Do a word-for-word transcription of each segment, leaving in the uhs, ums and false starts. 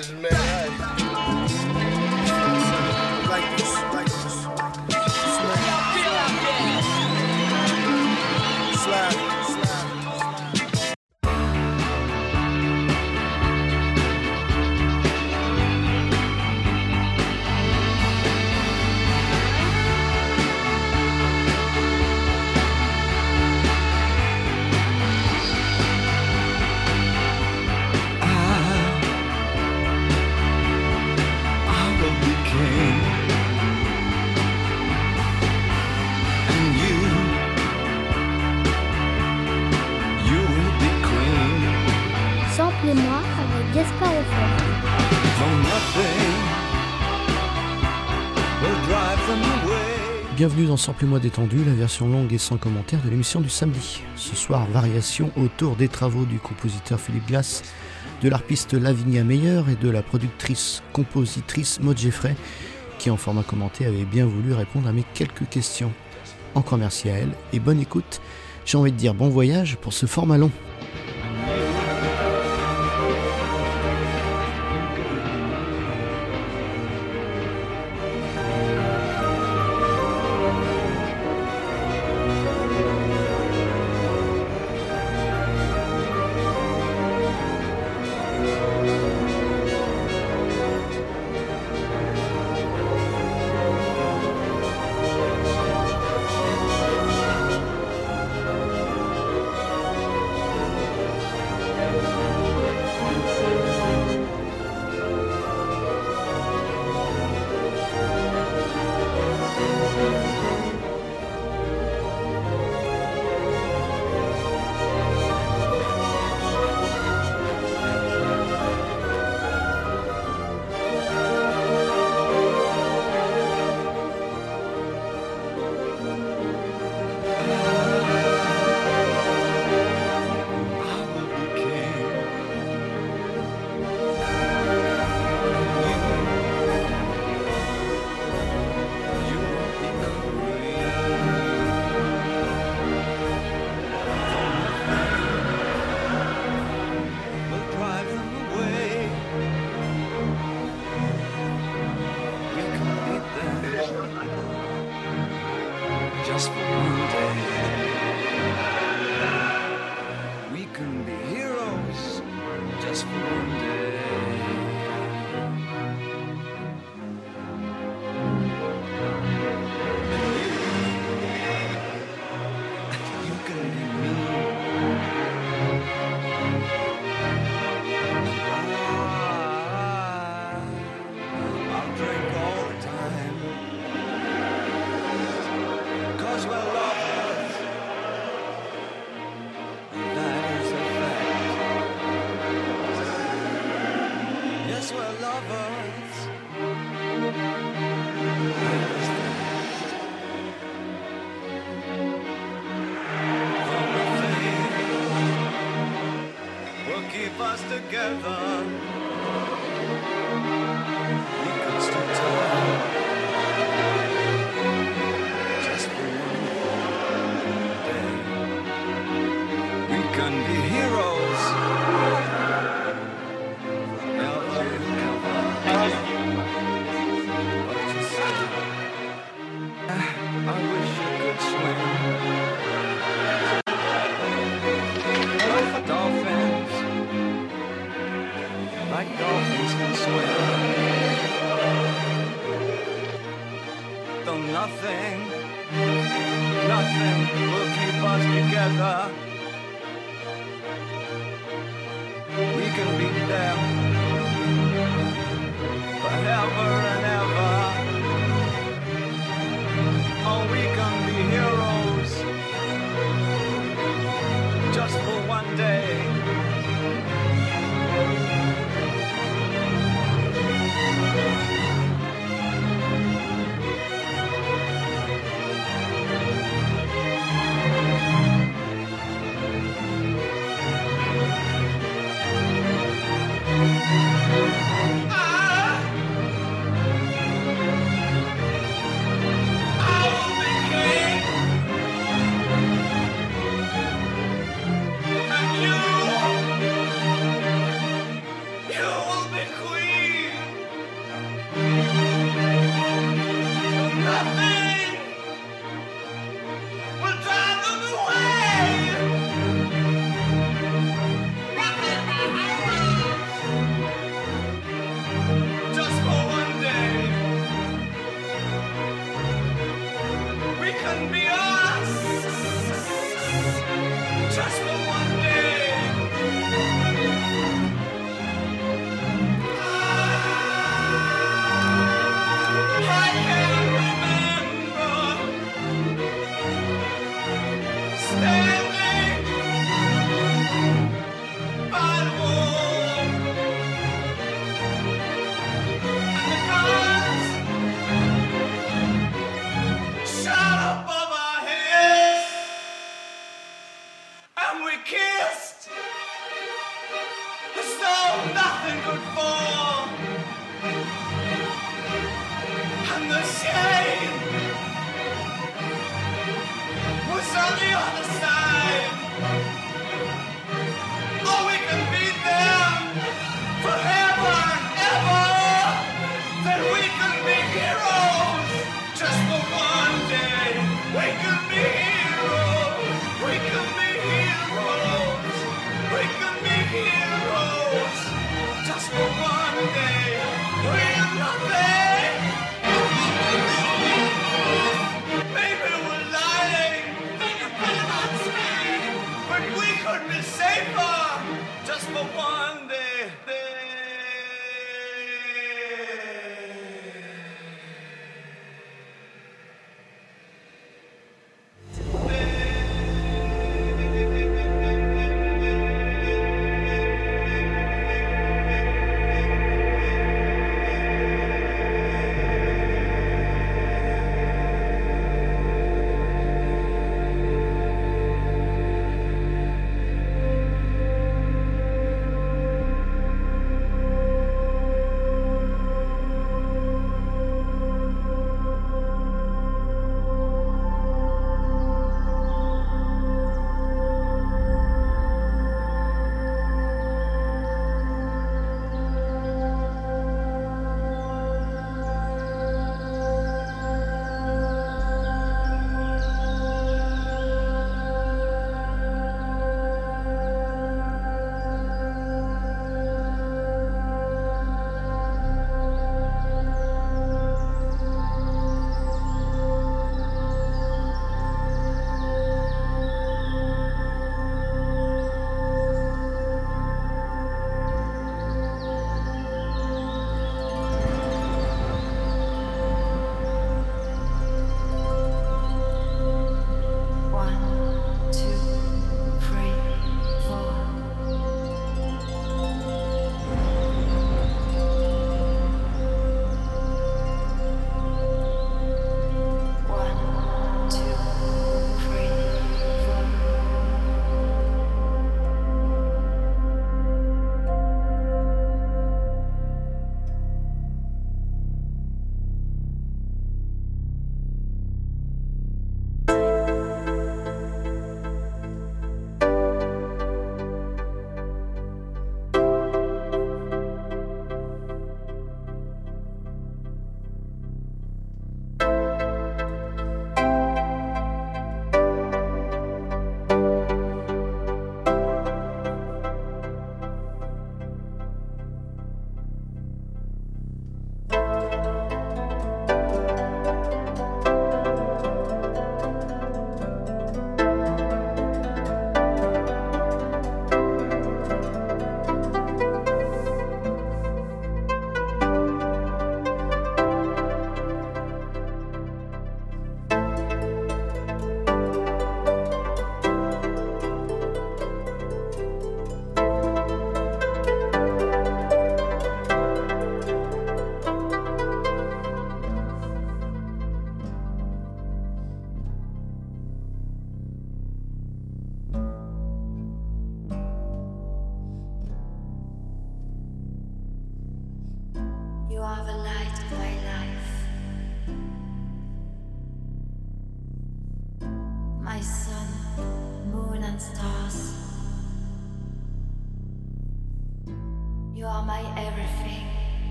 just mad hype. Like this, like this, like this. Slap. Slap. Moi avec Gaspard Lefort. Bienvenue dans Samplez-moi détendu, la version longue et sans commentaire de l'émission du samedi. Ce soir, variation autour des travaux du compositeur Philip Glass, de l'arpiste Lavinia Meijer et de la productrice-compositrice Maud Geffray, qui en format commenté avait bien voulu répondre à mes quelques questions. Encore merci à elle et bonne écoute. J'ai envie de dire bon voyage pour ce format long.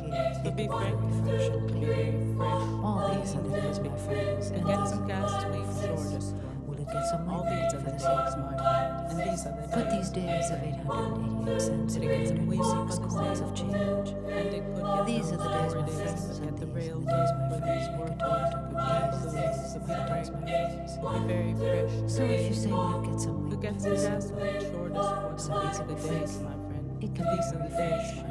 complicated. To be frank, I should be frank. All these and it has been friends. And get some gas to leave shortest. Will it get some more beads for the sake of my mind? And these are the days. But these days of eight hundred eighty-eight cents and eight hundred six coins of change. And it put and these are the days my friends and the real days my friends make a total of good days. The big days my friends be very fresh. So if you say we'll get some we'll get some gas to leave shortest. So these are the days my friends. It can be some days, my pain.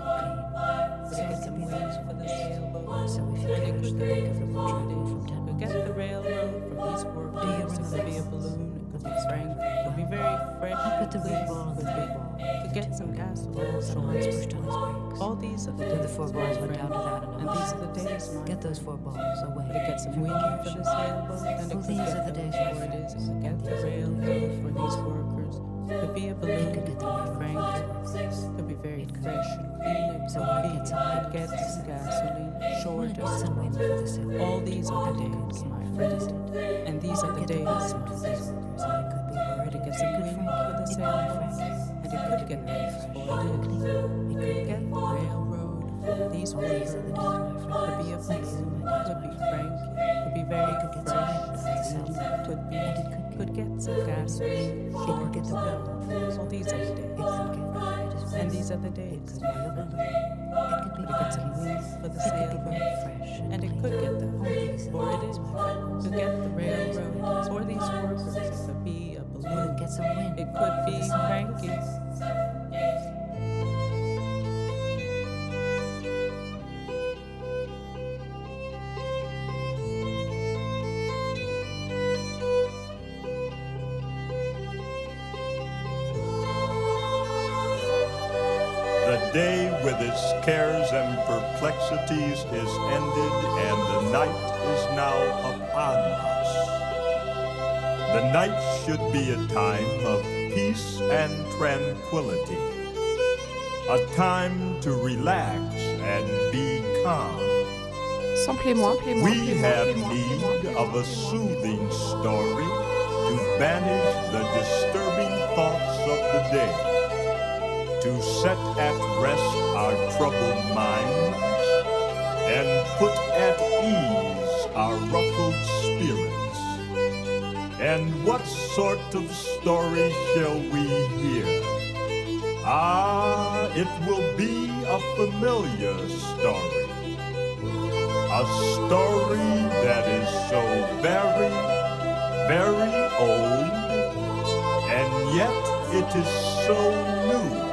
It can be those for the sailboat. So if you catch the wreck of the journey from ten we get the railroad from these workers. It could be a balloon, it could be frank, it could be very fresh. I put the wee ball on the big ball. To get some gas, balls, and ice pushed on his brakes. All these are the days. The four balls went down to that and and these are the days, my get those four balls away. To get some wind for the sailboat. And well, these are the days where it is. To get the railroad for these workers. Could be a balloon, could get the frank, could be very fresh and clean, so I get some gets gasoline, short of all these are the days, my friend, and these are the days, my days. I could be worried to get some green for the sale, and it could get left spoiled, it could get the railroad, these are the days, my friend, could be a balloon, could be frank, could be very fresh, could be, and could get some gasoline, short of all these are the days. And these are the days. It could get some wind for the sailboat. And it could get the home, or it is to get the railroad, or these workers, it could be a balloon. It could be cranky. Day with its cares and perplexities is ended, and the night is now upon us. The night should be a time of peace and tranquility, a time to relax and be calm. We have need of a soothing story to banish the disturbing thoughts of the day, to set at rest our troubled minds and put at ease our ruffled spirits. And what sort of story shall we hear? Ah, it will be a familiar story, a story that is so very, very old, and yet it is so new.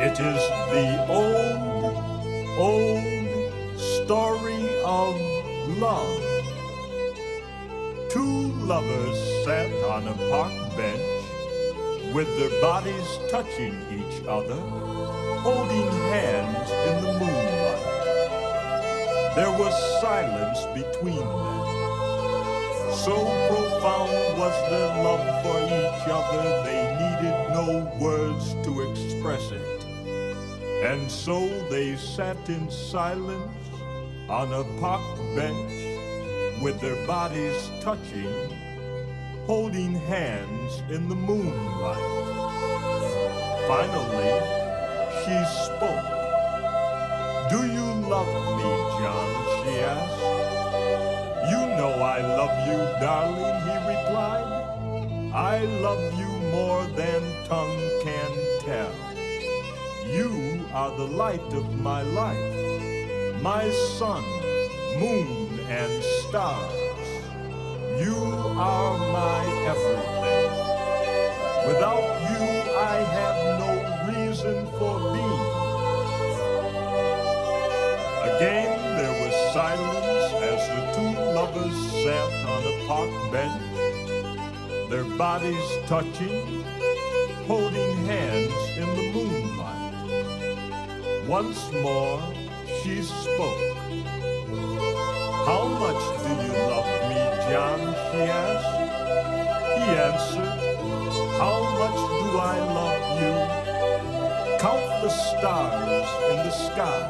It is the old, old story of love. Two lovers sat on a park bench with their bodies touching each other, holding hands in the moonlight. There was silence between them. So profound was their love for each other, they needed no words to express it. And so they sat in silence on a park bench with their bodies touching, holding hands in the moonlight. Finally, she spoke. "Do you love me, John?" she asked. "You know I love you, darling," he replied. "I love you more than tongue can tell. You are the light of my life, my sun, moon, and stars. You are my everything. Without you, I have no reason for being." Again, there was silence as the two lovers sat on a park bench, their bodies touching, holding hands in the moonlight. Once more, she spoke. "How much do you love me, John?" she asked. He answered, "How much do I love you? Count the stars in the sky.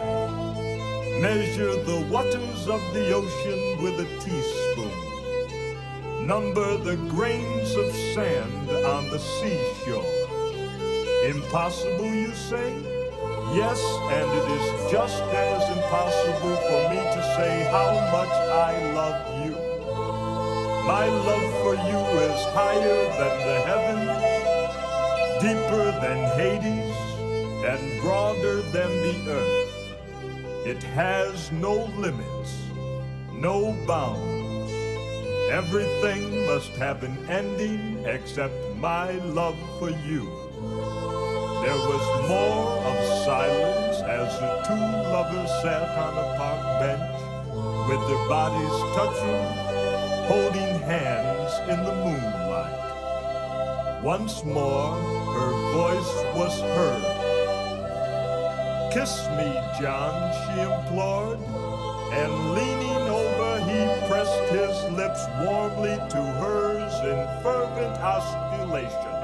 Measure the waters of the ocean with a teaspoon. Number the grains of sand on the seashore. Impossible, you say? Yes, and it is just as impossible for me to say how much I love you. My love for you is higher than the heavens, deeper than Hades, and broader than the earth. It has no limits, no bounds. Everything must have an ending except my love for you. There was more of silence as the two lovers sat on a park bench with their bodies touching, holding hands in the moonlight. Once more, her voice was heard. "Kiss me, John," she implored, and leaning over, he pressed his lips warmly to hers in fervent osculation.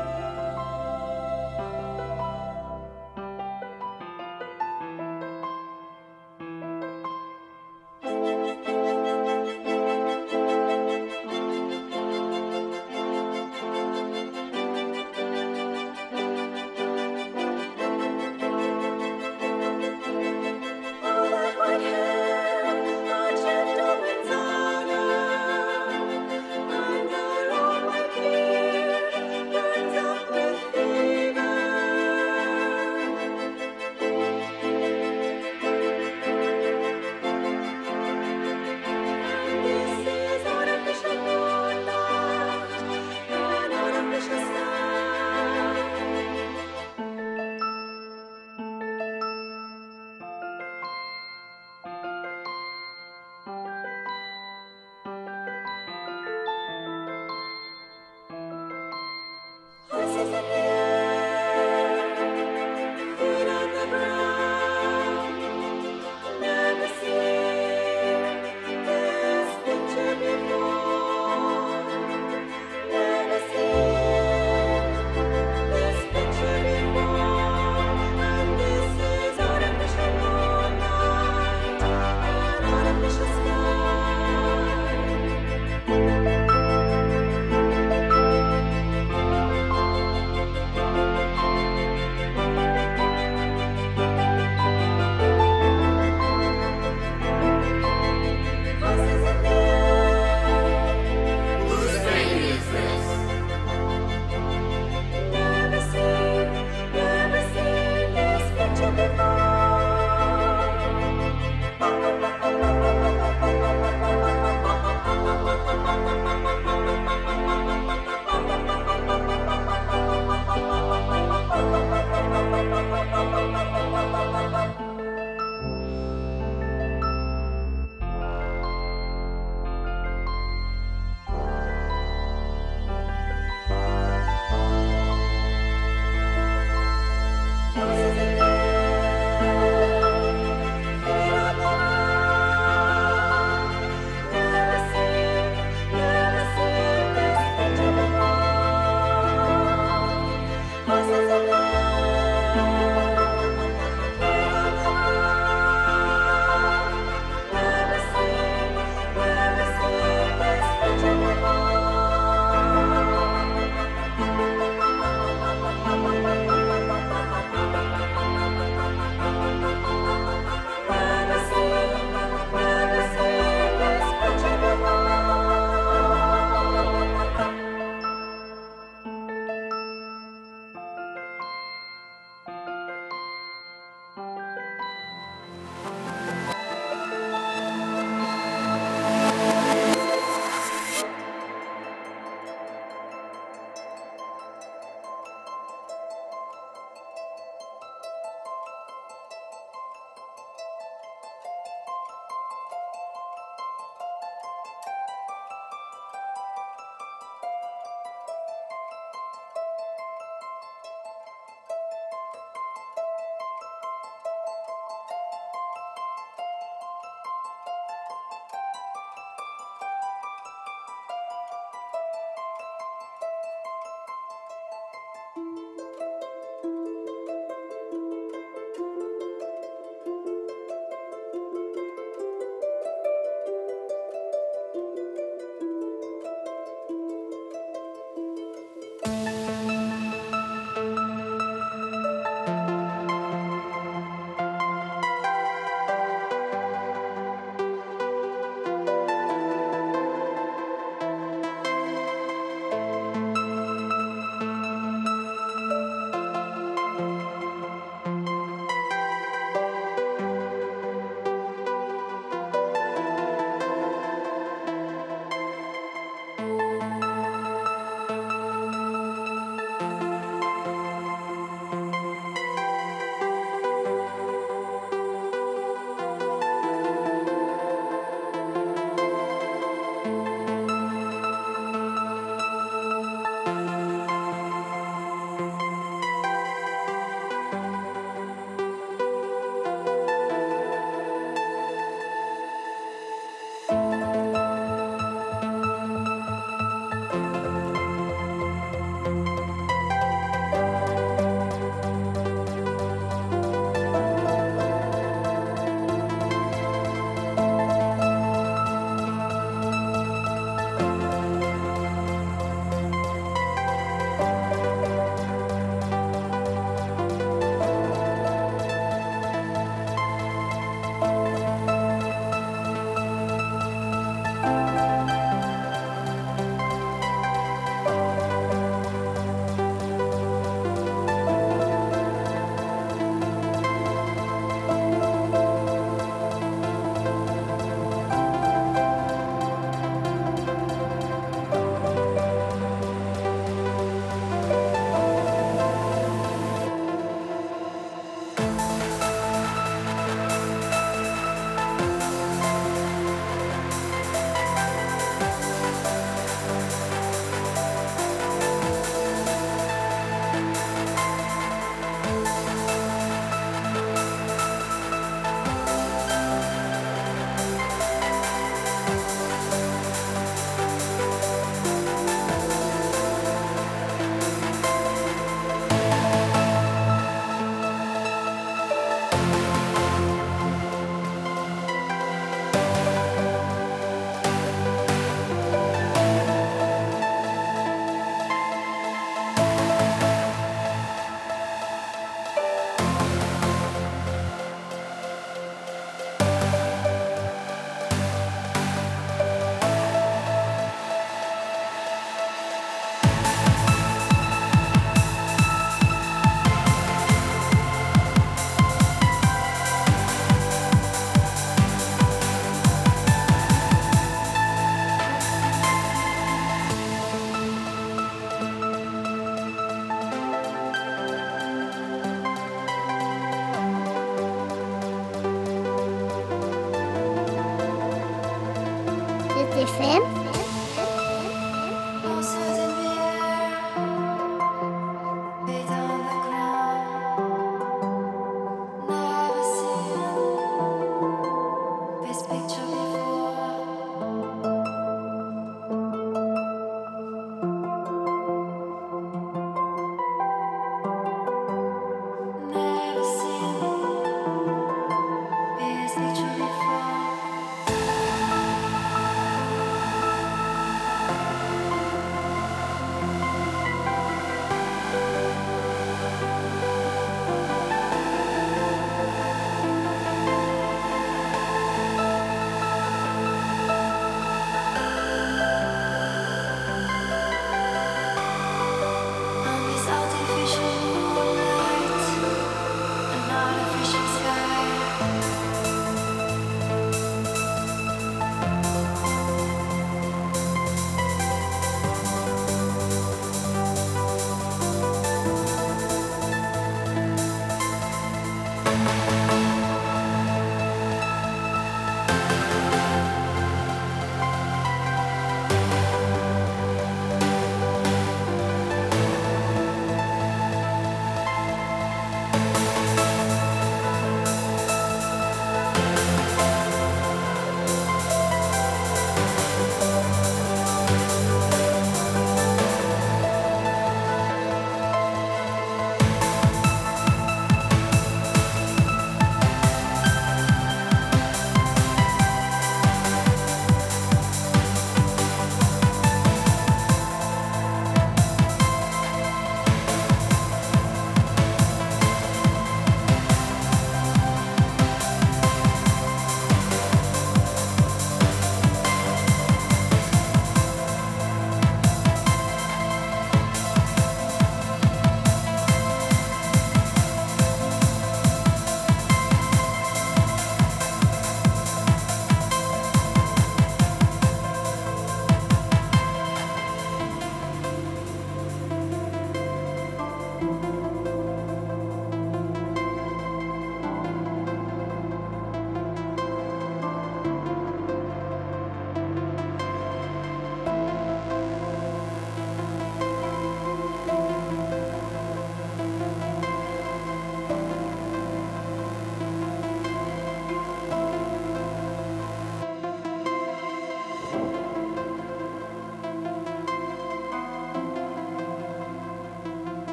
F M.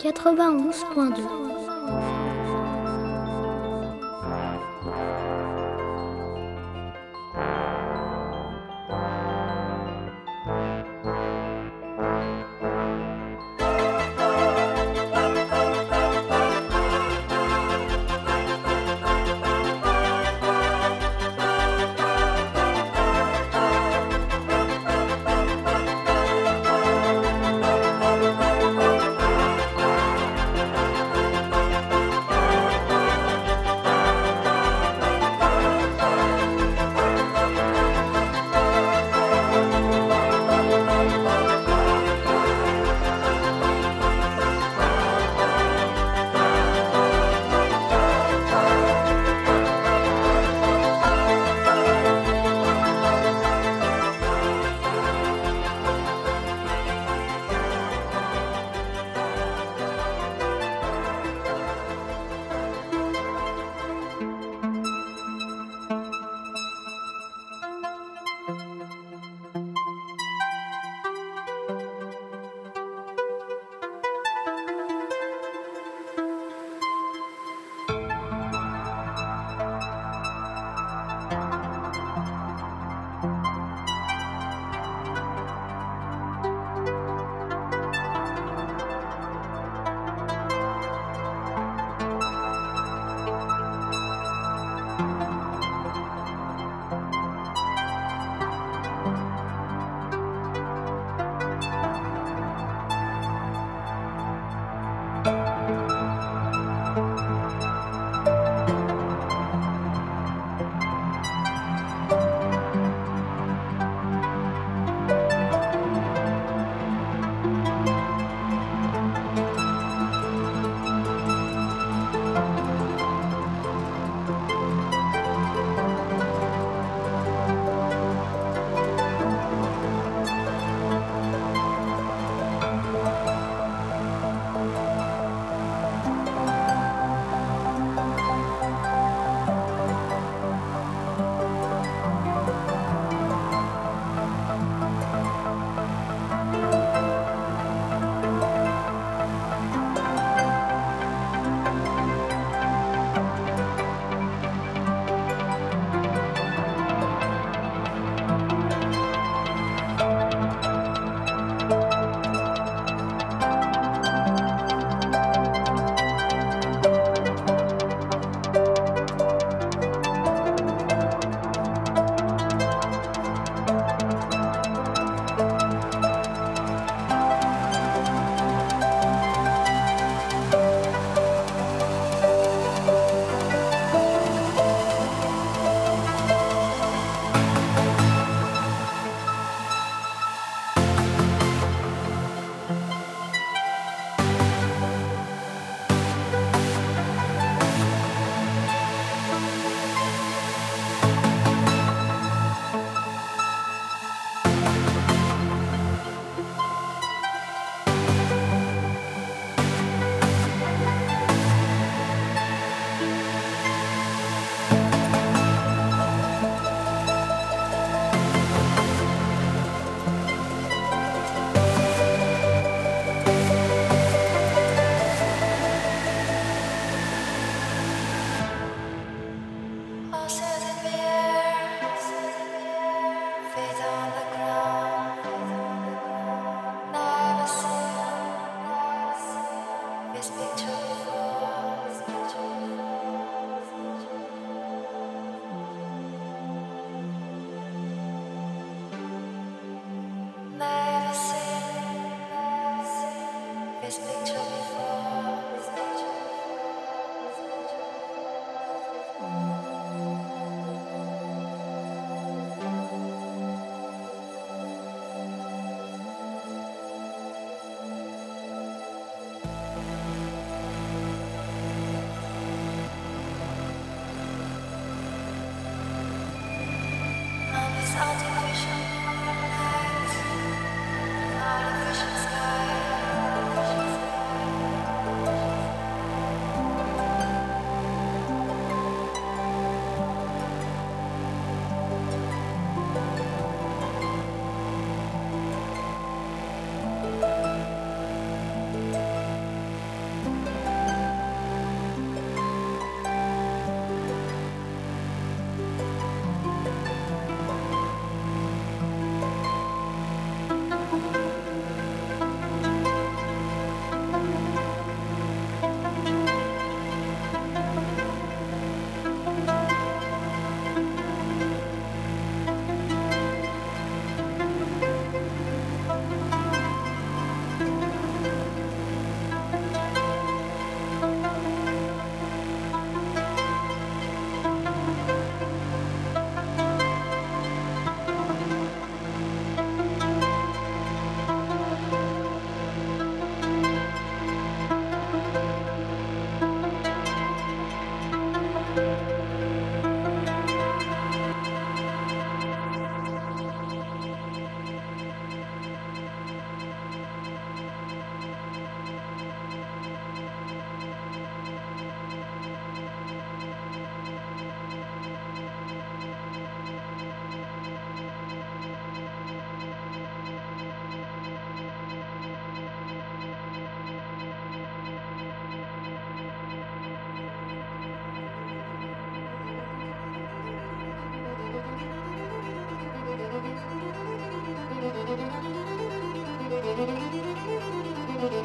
quatre-vingt-onze point deux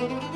Thank you.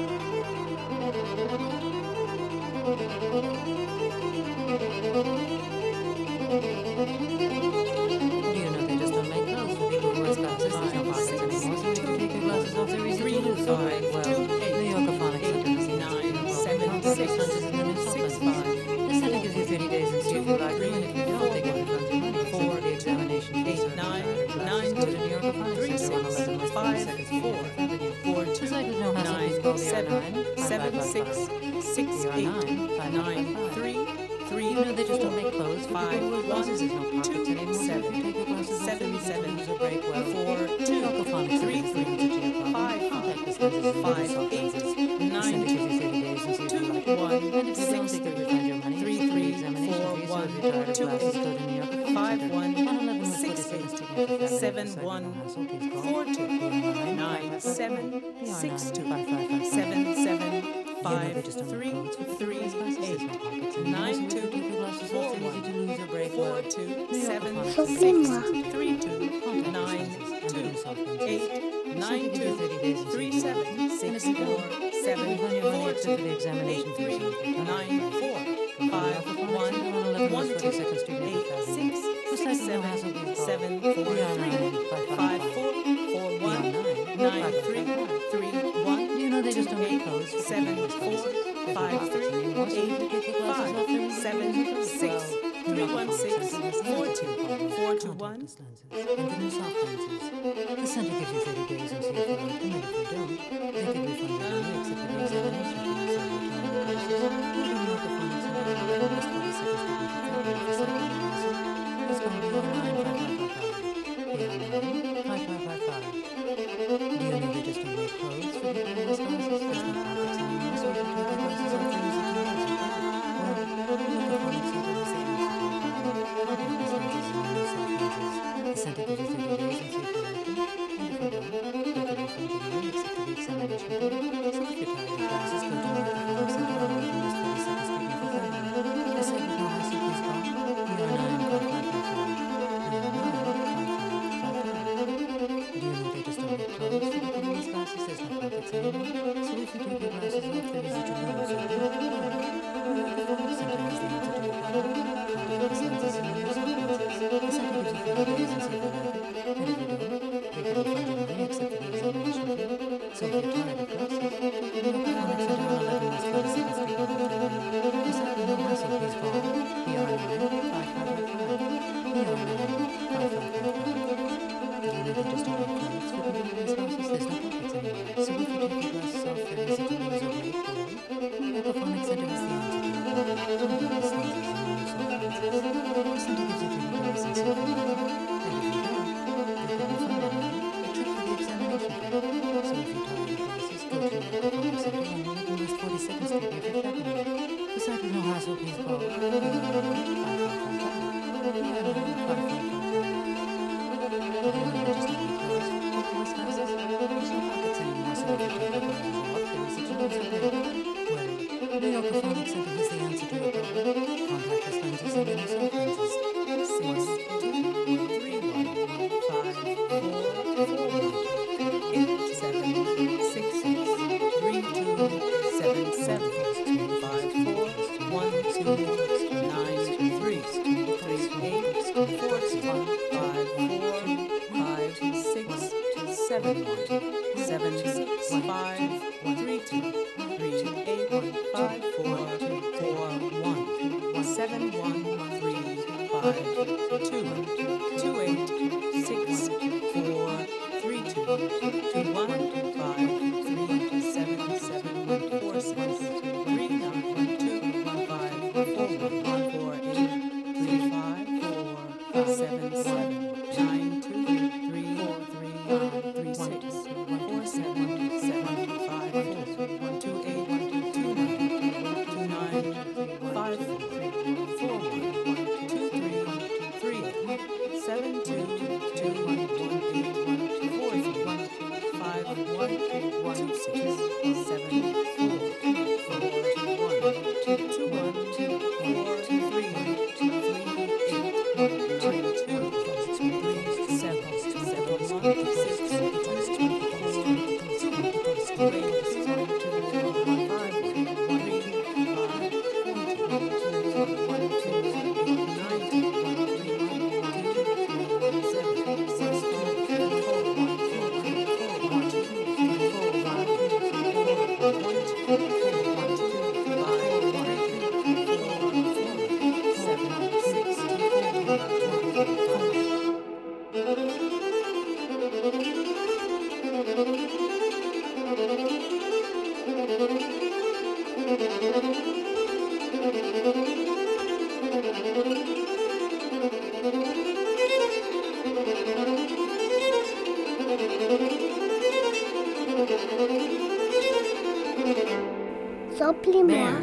Simplement.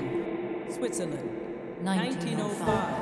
Switzerland, dix-neuf cent cinq.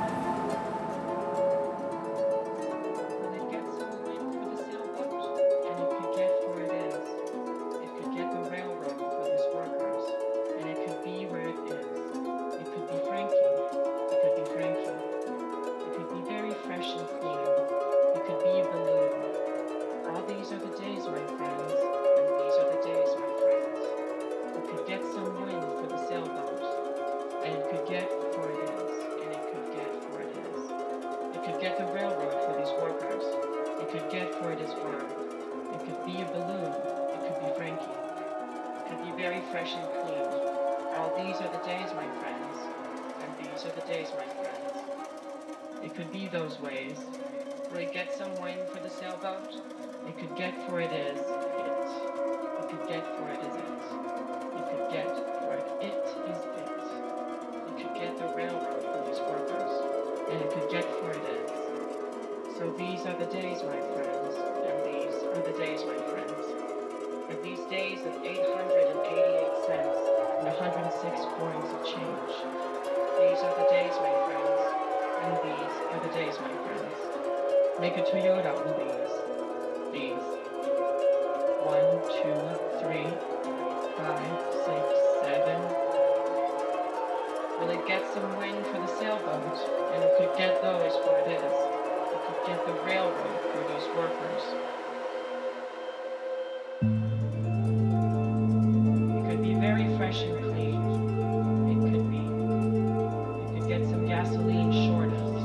Gasoline shortest.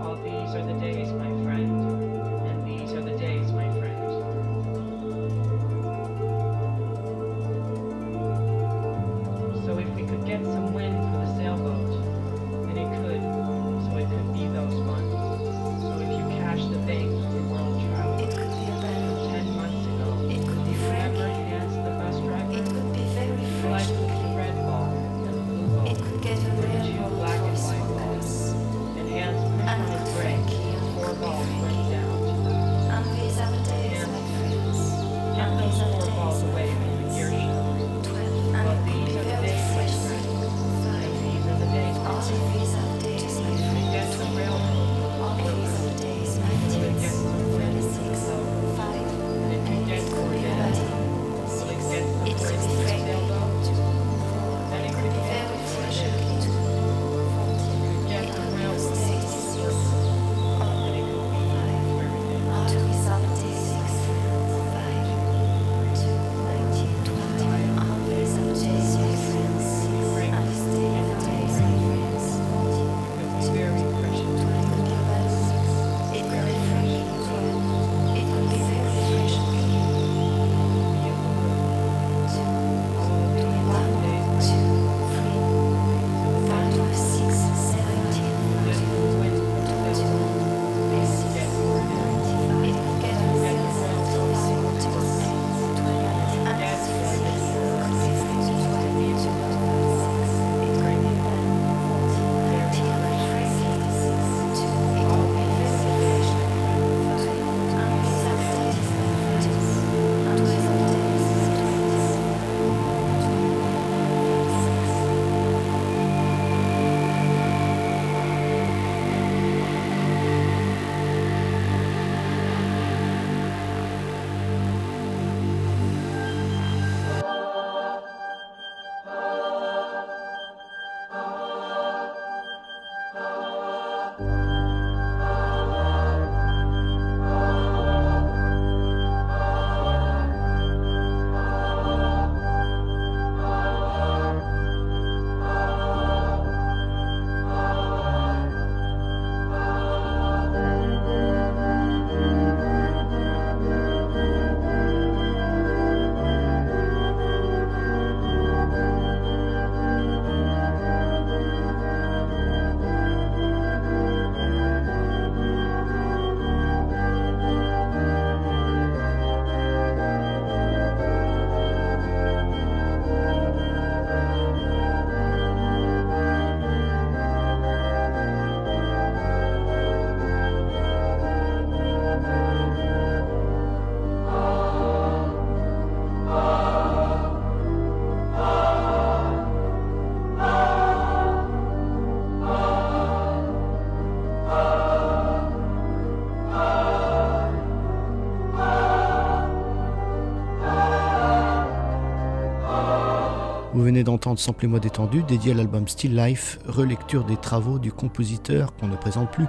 All these are the days, my friend, and these are Vous venez d'entendre Samplez-moi détendu, dédié à l'album Still Life, relecture des travaux du compositeur qu'on ne présente plus,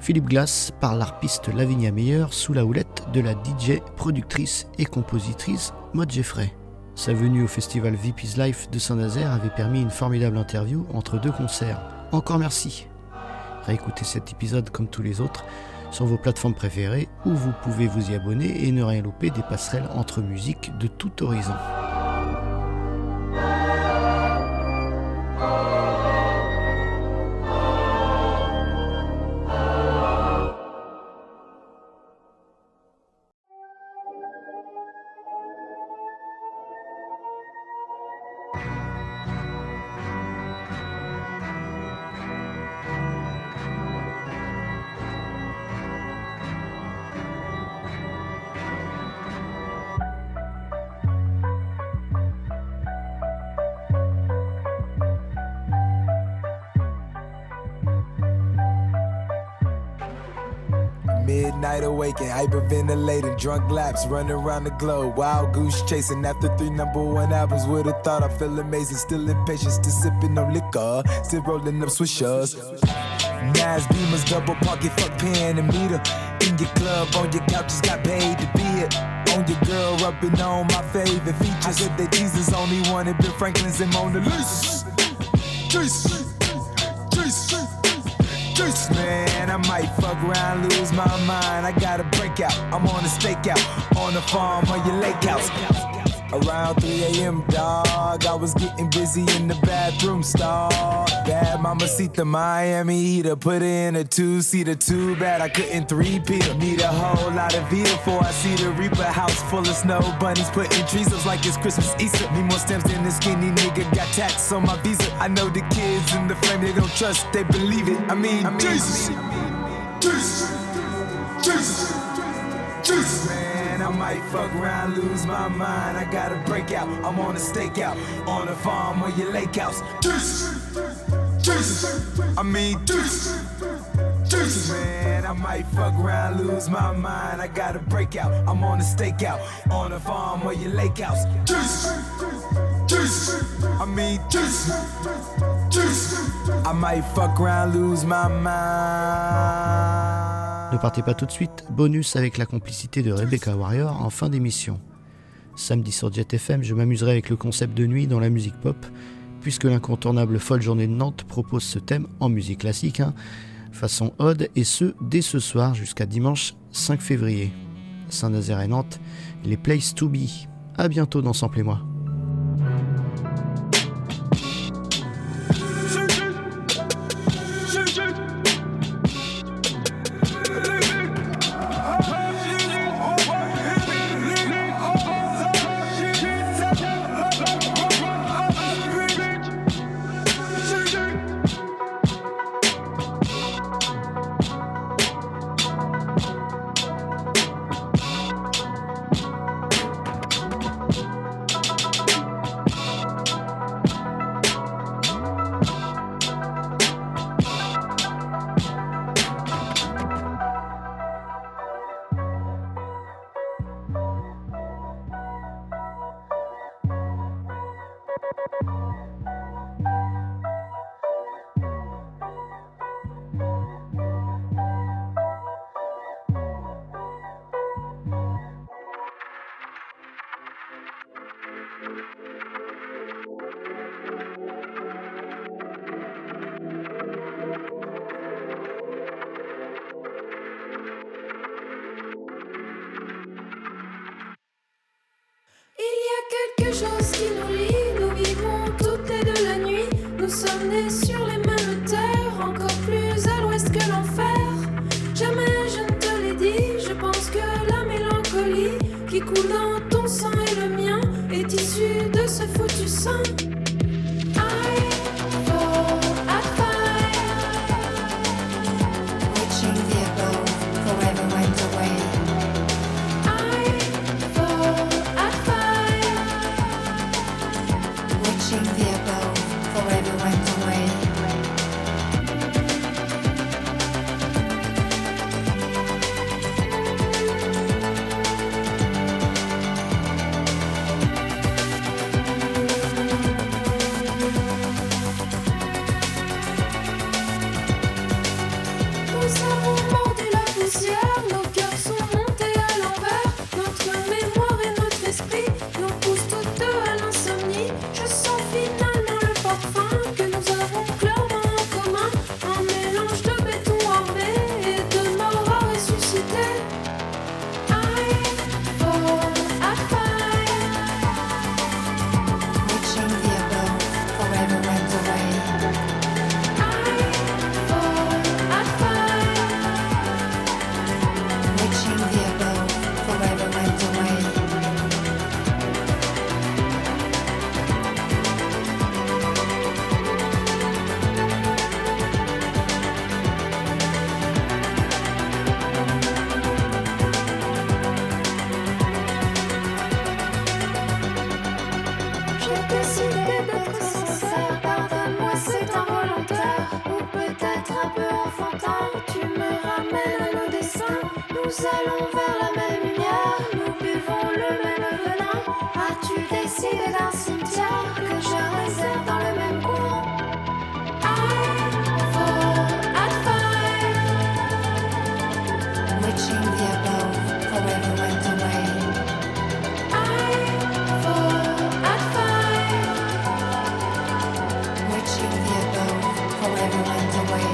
Philip Glass, par l'arpiste Lavinia Meijer, sous la houlette de la D J, productrice et compositrice Maud Geffray. Sa venue au festival V P's Life de Saint-Nazaire avait permis une formidable interview entre deux concerts. Encore merci. Réécoutez cet épisode comme tous les autres sur vos plateformes préférées où vous pouvez vous y abonner et ne rien louper des passerelles entre musiques de tout horizon. Midnight awaken, hyperventilating, drunk laps, running around the globe, wild goose chasing. After three number one albums, would've thought I feel amazing. Still impatient, still sipping on liquor, still rolling up swishers. Nas Beamers, double pocket, fuck pen and meter. In your club, on your couch, just got paid to be it. On your girl, rubbing on my favorite features. I said that Jesus only wanted Bill Franklin's and Mona Lisa's. Jesus, Jesus, Jesus, man. I might fuck around, lose my mind. I got a breakout. I'm on a stakeout, on the farm, on your lake house. Around three a.m., dog, I was getting busy in the bathroom stall. Bad mamacita, Miami heater, put in a two-seater. Too bad I couldn't three-peater. Need a whole lot of Vita before I see the Reaper. House full of snow bunnies, putting trees up like it's Christmas Easter. Need more stems than this skinny nigga got tats on my visa. I know the kids in the frame, they don't trust, they believe it. I mean, I mean Jesus, Jesus, Jesus, Jesus, man. I might fuck around, lose my mind. I got a breakout. I'm on a stakeout, on a farm or your lake house. Jesus, Jesus, I mean Jesus, Jesus, man. I might fuck around, lose my mind. I got a breakout. I'm on a stakeout, on a farm or your lake house. Jesus, Jesus, I mean Jesus, Jesus. I might fuck around, lose my mind. Ne partez pas tout de suite, bonus avec la complicité de Rebecca Warrior en fin d'émission. Samedi sur Jet F M, je m'amuserai avec le concept de nuit dans la musique pop, puisque l'incontournable Folle Journée de Nantes propose ce thème en musique classique, hein, façon ode, et ce, dès ce soir jusqu'à dimanche cinq février. Saint-Nazaire et Nantes, les places to be. A bientôt dans Samplez-moi. Quelque chose qui nous lie, nous vivons toutes les deux la nuit. Nous sommes nés sur les mêmes terres, encore plus à l'ouest que l'enfer. Jamais je ne te l'ai dit, je pense que la mélancolie qui coule dans ton sang et le mien est issue de ce foutu sang. allons vers la même lumière, nous buvons le même venin. As-tu décidé d'un cimetière que je réserve dans le même courant? I'm full at five, reaching the above, forever went away. I'm full at five, reaching the above, forever went away.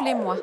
Appelez-moi.